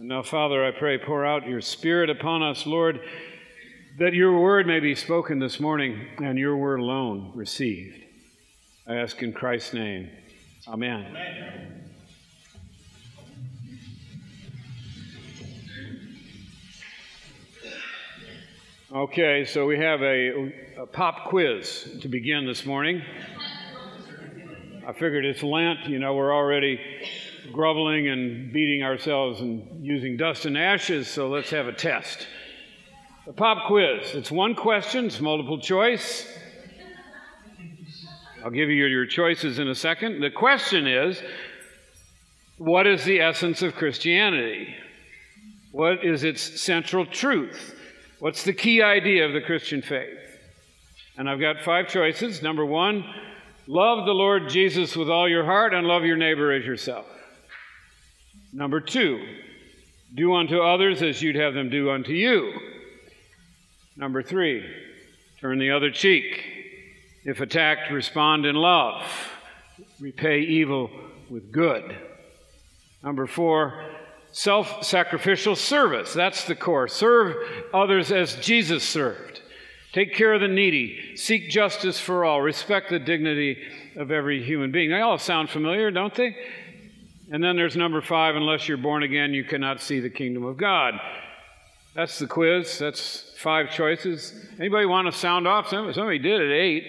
And now, Father, I pray, pour out your Spirit upon us, Lord, that your word may be spoken this morning and your word alone received. I ask in Christ's name. Amen. Amen. Okay, so we have a pop quiz to begin this morning. I figured it's Lent, you know, we're already groveling and beating ourselves and using dust and ashes, so let's have a test. A pop quiz. It's one question, it's multiple choice. I'll give you your choices in a second. The question is, what is the essence of Christianity? What is its central truth? What's the key idea of the Christian faith? And I've got five choices. Number one, love the Lord Jesus with all your heart and love your neighbor as yourself. Number two, do unto others as you'd have them do unto you. Number three, turn the other cheek. If attacked, respond in love. Repay evil with good. Number four, self-sacrificial service. That's the core. Serve others as Jesus served. Take care of the needy. Seek justice for all. Respect the dignity of every human being. They all sound familiar, don't they? And then there's number five, unless you're born again, you cannot see the kingdom of God. That's the quiz. That's five choices. Anybody want to sound off? Somebody did at 8.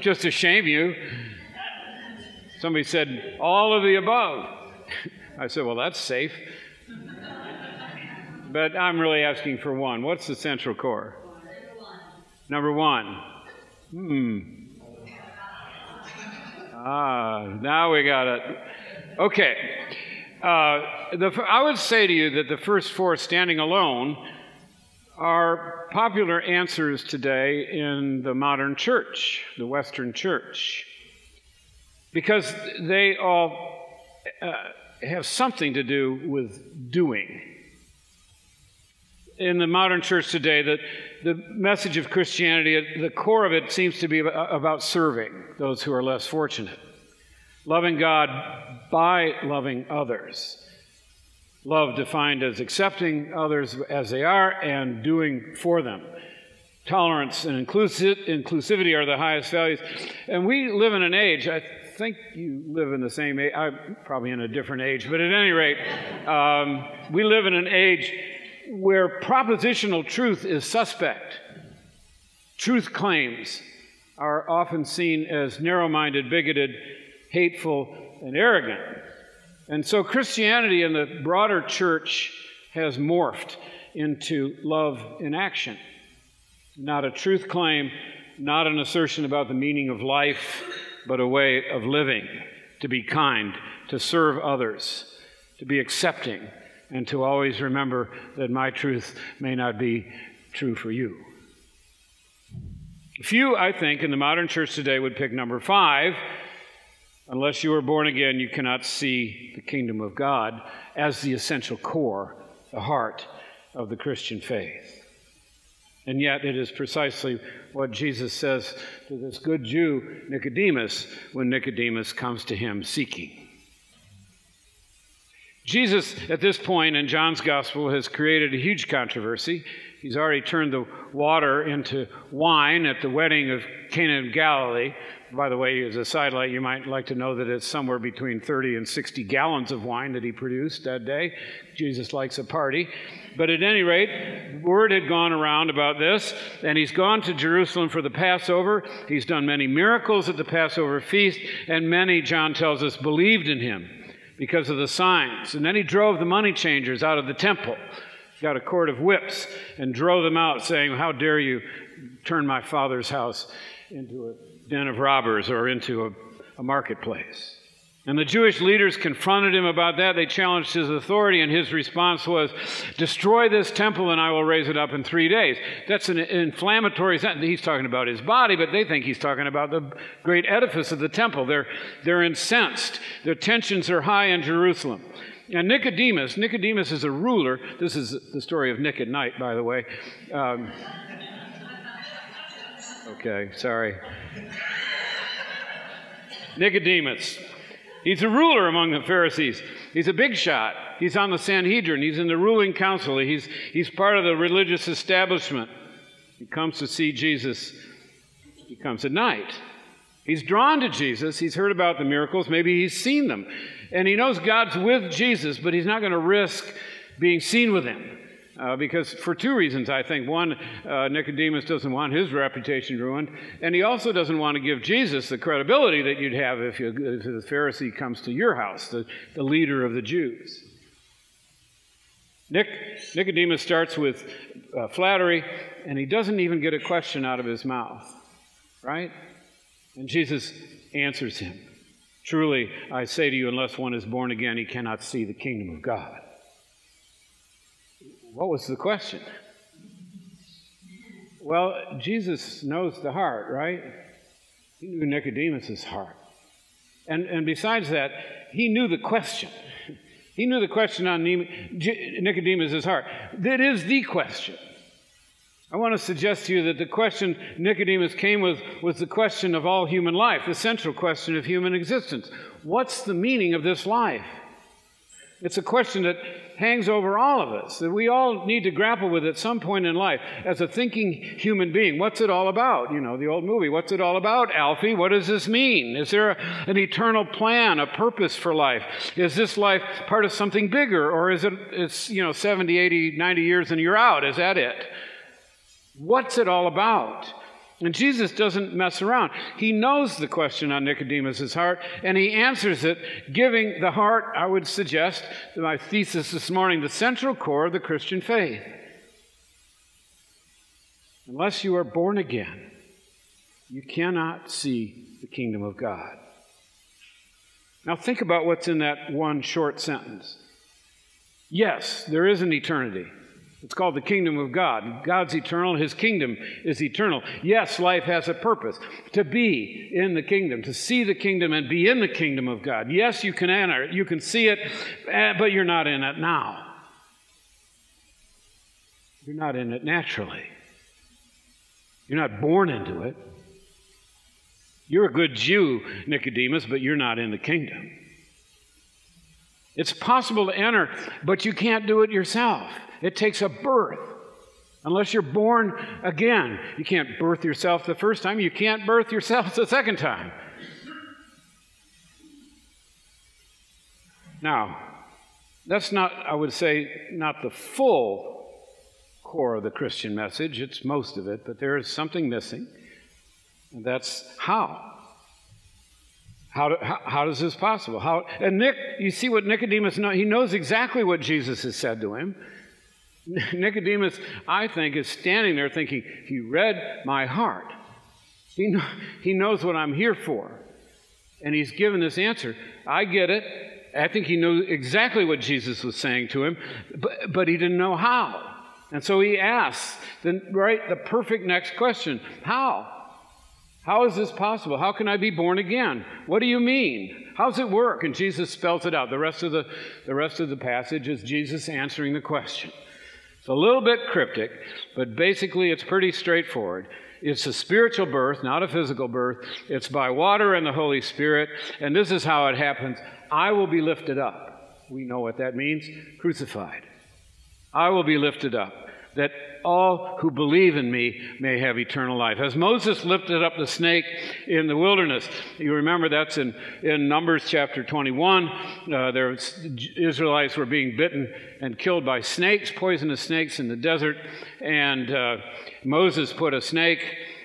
Just to shame you. Somebody said, all of the above. I said, well, that's safe. But I'm really asking for one. What's the central core? Number one. Now we got it. Okay. I would say to you that the first four, standing alone, are popular answers today in the modern church, the Western church. Because they all have something to do with doing. In the modern church today, the message of Christianity, the core of it seems to be about serving those who are less fortunate. Loving God by loving others. Love defined as accepting others as they are and doing for them. Tolerance and inclusivity are the highest values. And we live in an age, I think you live in the same age. I'm probably in a different age, but at any rate, we live in an age where propositional truth is suspect. Truth claims are often seen as narrow-minded, bigoted, hateful, and arrogant. And so Christianity in the broader church has morphed into love in action. Not a truth claim, not an assertion about the meaning of life, but a way of living, to be kind, to serve others, to be accepting, and to always remember that my truth may not be true for you. Few, I think, in the modern church today would pick number five, unless you were born again, you cannot see the kingdom of God, as the essential core, the heart of the Christian faith. And yet it is precisely what Jesus says to this good Jew, Nicodemus, when Nicodemus comes to him seeking. Jesus, at this point in John's gospel, has created a huge controversy. He's already turned the water into wine at the wedding of Canaan of Galilee. By the way, as a sidelight, you might like to know that it's somewhere between 30 and 60 gallons of wine that he produced that day. Jesus likes a party. But at any rate, word had gone around about this, and he's gone to Jerusalem for the Passover. He's done many miracles at the Passover feast, and many, John tells us, believed in him because of the signs. And then he drove the money changers out of the temple. Got a cord of whips and drove them out, saying, how dare you turn my father's house into a den of robbers or into a marketplace. And the Jewish leaders confronted him about that. They challenged his authority, and his response was, destroy this temple and I will raise it up in 3 days. That's an inflammatory sentence. He's talking about his body, but they think he's talking about the great edifice of the temple. They're incensed. Their tensions are high in Jerusalem. And Nicodemus is a ruler. This is the story of Nick at Night, by the way. Nicodemus He's a ruler among the Pharisees. He's a big shot. He's on the Sanhedrin. He's in the ruling council. He's part of the religious establishment. He comes to see Jesus. He comes at night. He's drawn to Jesus. He's heard about the miracles. Maybe he's seen them. And he knows God's with Jesus, but he's not going to risk being seen with him. Because for two reasons, I think. One, Nicodemus doesn't want his reputation ruined, and he also doesn't want to give Jesus the credibility that you'd have if the Pharisee comes to your house, the leader of the Jews. Nicodemus starts with flattery, and he doesn't even get a question out of his mouth, right? And Jesus answers him. Truly, I say to you, unless one is born again, he cannot see the kingdom of God. What was the question? Well, Jesus knows the heart, right? He knew Nicodemus' heart. And besides that, he knew the question. He knew the question on Nicodemus' heart. That is the question. I want to suggest to you that the question Nicodemus came with was the question of all human life, the central question of human existence. What's the meaning of this life? It's a question that hangs over all of us, that we all need to grapple with at some point in life as a thinking human being. What's it all about? You know, the old movie, what's it all about, Alfie? What does this mean? Is there an eternal plan, a purpose for life? Is this life part of something bigger, or is it's, you know, 70, 80, 90 years and you're out? Is that it? What's it all about? And Jesus doesn't mess around. He knows the question on Nicodemus' heart, and he answers it, giving the heart, I would suggest, my thesis this morning, the central core of the Christian faith. Unless you are born again, you cannot see the kingdom of God. Now think about what's in that one short sentence. Yes, there is an eternity. It's called the kingdom of God. God's eternal. His kingdom is eternal. Yes, life has a purpose, to be in the kingdom, to see the kingdom and be in the kingdom of God. Yes, you can enter it. You can see it, but you're not in it now. You're not in it naturally. You're not born into it. You're a good Jew, Nicodemus, but you're not in the kingdom. It's possible to enter, but you can't do it yourself. It takes a birth. Unless you're born again, you can't birth yourself the first time. You can't birth yourself the second time. Now, that's not, I would say, not the full core of the Christian message. It's most of it, but there is something missing. And that's how. How is this possible? You see what Nicodemus knows. He knows exactly what Jesus has said to him. Nicodemus, I think, is standing there thinking, he read my heart. He knows what I'm here for. And he's given this answer. I get it. I think he knew exactly what Jesus was saying to him, but he didn't know how. And so he asks the perfect next question. How? How is this possible? How can I be born again? What do you mean? How's it work? And Jesus spells it out. The rest of the passage is Jesus answering the question. It's a little bit cryptic, but basically it's pretty straightforward. It's a spiritual birth, not a physical birth. It's by water and the Holy Spirit, and this is how it happens. I will be lifted up. We know what that means, crucified. I will be lifted up, that all who believe in me may have eternal life. As Moses lifted up the snake in the wilderness, you remember that's in Numbers chapter 21. Israelites were being bitten and killed by snakes, poisonous snakes in the desert, and Moses put a snake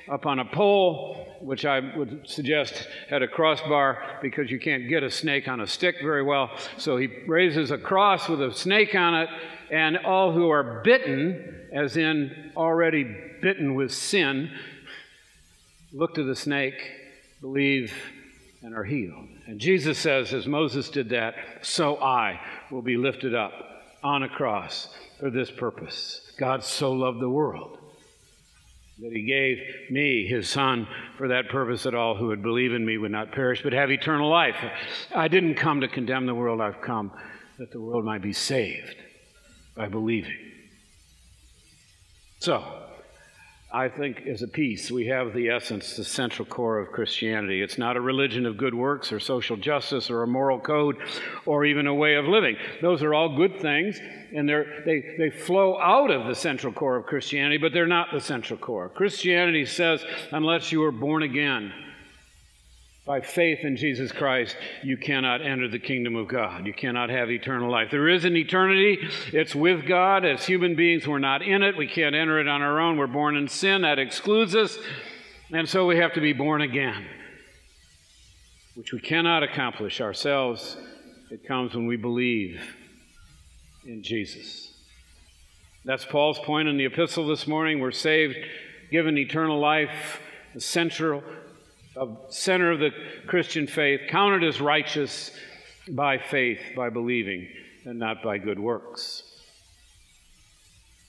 up on a pole, which I would suggest had a crossbar because you can't get a snake on a stick very well. So he raises a cross with a snake on it, and all who are bitten, as in already bitten with sin, look to the snake, believe, and are healed. And Jesus says, as Moses did that, so I will be lifted up on a cross for this purpose. God so loved the world that he gave me, his son, for that purpose, that all who would believe in me would not perish but have eternal life. I didn't come to condemn the world. I've come that the world might be saved by believing. So, I think, is a piece. We have the essence, the central core of Christianity. It's not a religion of good works or social justice or a moral code or even a way of living. Those are all good things, and they flow out of the central core of Christianity, but they're not the central core. Christianity says, unless you are born again by faith in Jesus Christ, you cannot enter the kingdom of God. You cannot have eternal life. There is an eternity. It's with God. As human beings, we're not in it. We can't enter it on our own. We're born in sin. That excludes us. And so we have to be born again, which we cannot accomplish ourselves. It comes when we believe in Jesus. That's Paul's point in the epistle this morning. We're saved, given eternal life, the central center of the Christian faith, counted as righteous by faith, by believing, and not by good works.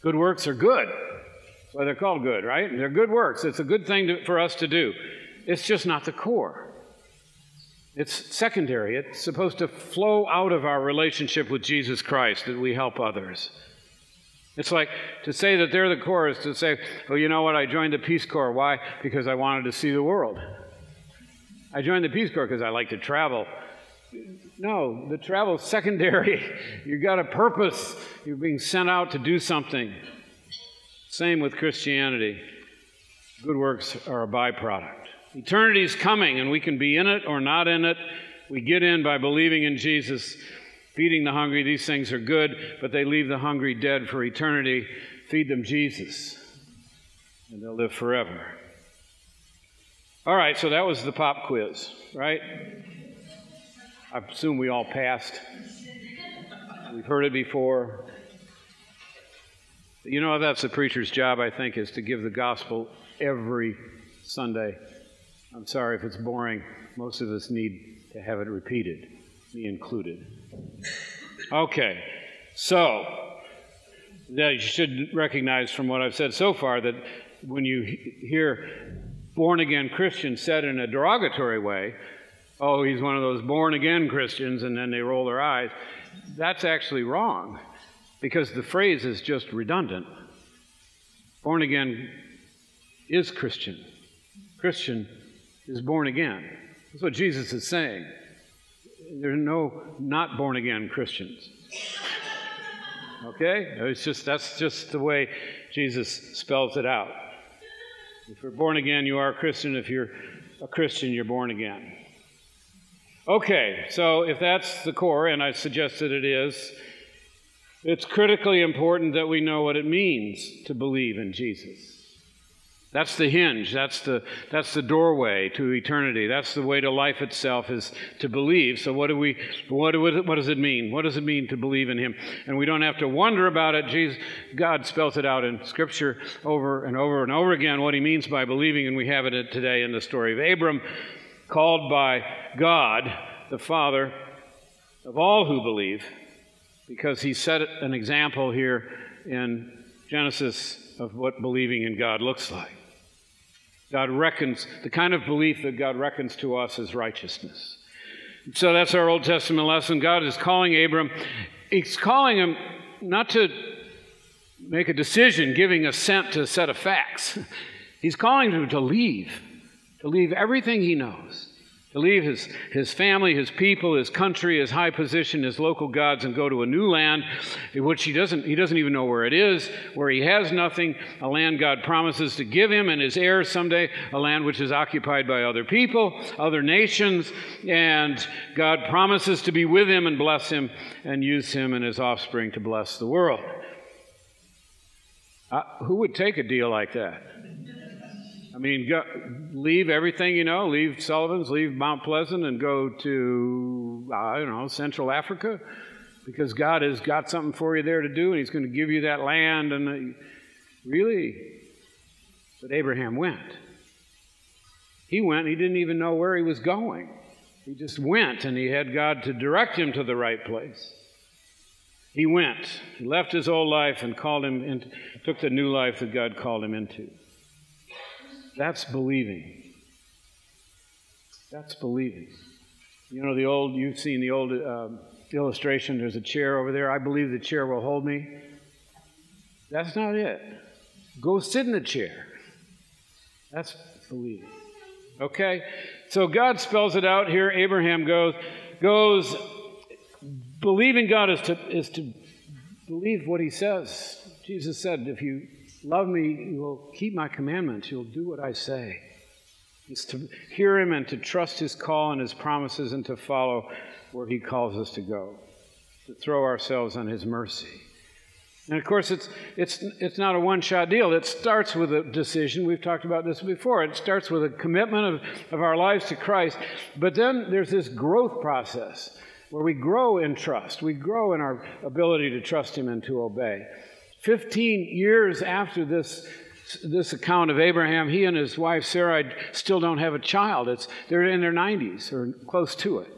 Good works are good. That's why they're called good, right? They're good works. It's a good thing for us to do. It's just not the core. It's secondary. It's supposed to flow out of our relationship with Jesus Christ that we help others. It's like to say that they're the core is to say, well, you know what, I joined the Peace Corps. Why? Because I wanted to see the world. I joined the Peace Corps because I like to travel. No, the travel's secondary. You've got a purpose. You're being sent out to do something. Same with Christianity. Good works are a byproduct. Eternity's coming, and we can be in it or not in it. We get in by believing in Jesus. Feeding the hungry, these things are good, but they leave the hungry dead for eternity. Feed them Jesus, and they'll live forever. All right, so that was the pop quiz, right? I assume we all passed. We've heard it before. You know, that's the preacher's job, I think, is to give the gospel every Sunday. I'm sorry if it's boring. Most of us need to have it repeated, me included. Okay, so you should recognize from what I've said so far that when you hear born-again Christian said in a derogatory way, oh, he's one of those born-again Christians, and then they roll their eyes, that's actually wrong because the phrase is just redundant. Born-again is Christian. Christian is born again. That's what Jesus is saying. There are no not born-again Christians, okay? That's just the way Jesus spells it out. If you're born again, you are a Christian. If you're a Christian, you're born again. Okay, so if that's the core, and I suggest that it is, it's critically important that we know what it means to believe in Jesus. That's the hinge, that's the doorway to eternity. That's the way to life itself is to believe. So what does it mean? What does it mean to believe in him? And we don't have to wonder about it. God spells it out in Scripture over and over and over again what he means by believing, and we have it today in the story of Abram, called by God, the Father of all who believe, because he set an example here in Genesis of what believing in God looks like. God reckons, the kind of belief that God reckons to us is righteousness. So that's our Old Testament lesson. God is calling Abram. He's calling him not to make a decision, giving assent to a set of facts. He's calling him to leave everything he knows, to leave his family, his people, his country, his high position, his local gods, and go to a new land, which he doesn't even know where it is, where he has nothing, a land God promises to give him and his heirs someday, a land which is occupied by other people, other nations, and God promises to be with him and bless him and use him and his offspring to bless the world. Who would take a deal like that? I mean, go, leave everything you know, leave Sullivan's, leave Mount Pleasant, and go to, I don't know, Central Africa, because God has got something for you there to do, and he's going to give you that land. And really? But Abraham went. He went, he didn't even know where he was going. He just went, and he had God to direct him to the right place. He went. He left his old life and called him and took the new life that God called him into. That's believing. That's believing. You know, you've seen the old illustration, there's a chair over there. I believe the chair will hold me. That's not it. Go sit in the chair. That's believing. Okay? So God spells it out here. Abraham goes. Believing God is to believe what he says. Jesus said, if you love me, you will keep my commandments. You'll do what I say. It's to hear him and to trust his call and his promises and to follow where he calls us to go, to throw ourselves on his mercy. And, of course, it's not a one-shot deal. It starts with a decision. We've talked about this before. It starts with a commitment of our lives to Christ. But then there's this growth process where we grow in trust. We grow in our ability to trust him and to obey. 15 years after this account of Abraham, he and his wife Sarai still don't have a child. They're in their 90s or close to it.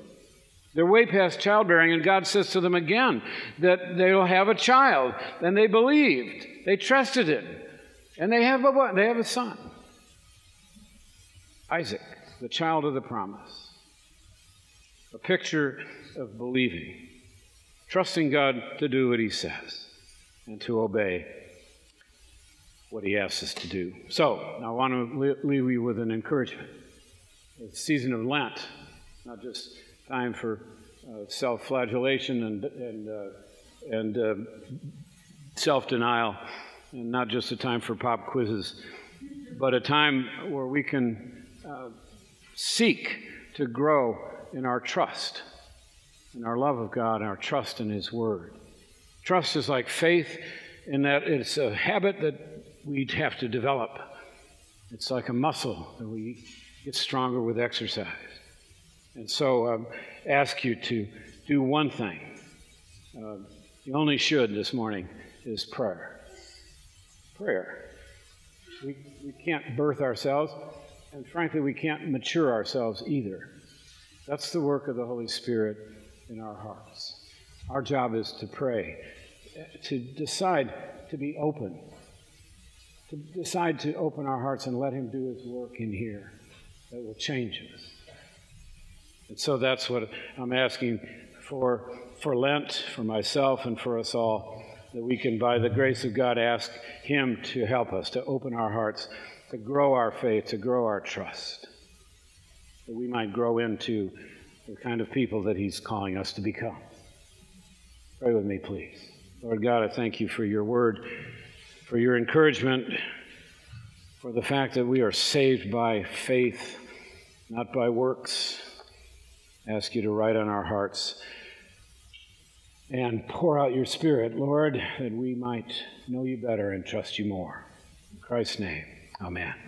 They're way past childbearing, and God says to them again that they'll have a child. And they believed. They trusted him. And they have a son, Isaac, the child of the promise. A picture of believing, trusting God to do what he says and to obey what he asks us to do. So, I want to leave you with an encouragement. It's season of Lent, not just time for self-flagellation and self-denial, and not just a time for pop quizzes, but a time where we can seek to grow in our trust, in our love of God, our trust in his word. Trust is like faith in that it's a habit that we have to develop. It's like a muscle that we get stronger with exercise. And so I ask you to do one thing. The only should this morning is prayer. Prayer. We can't birth ourselves, and frankly, we can't mature ourselves either. That's the work of the Holy Spirit in our hearts. Our job is to pray, to decide to be open, to decide to open our hearts and let him do his work in here that will change us. And so that's what I'm asking for Lent, for myself and for us all, that we can, by the grace of God, ask him to help us, to open our hearts, to grow our faith, to grow our trust, that we might grow into the kind of people that he's calling us to become. Pray with me, please. Lord God, I thank you for your word, for your encouragement, for the fact that we are saved by faith, not by works. I ask you to write on our hearts and pour out your Spirit, Lord, that we might know you better and trust you more. In Christ's name, amen.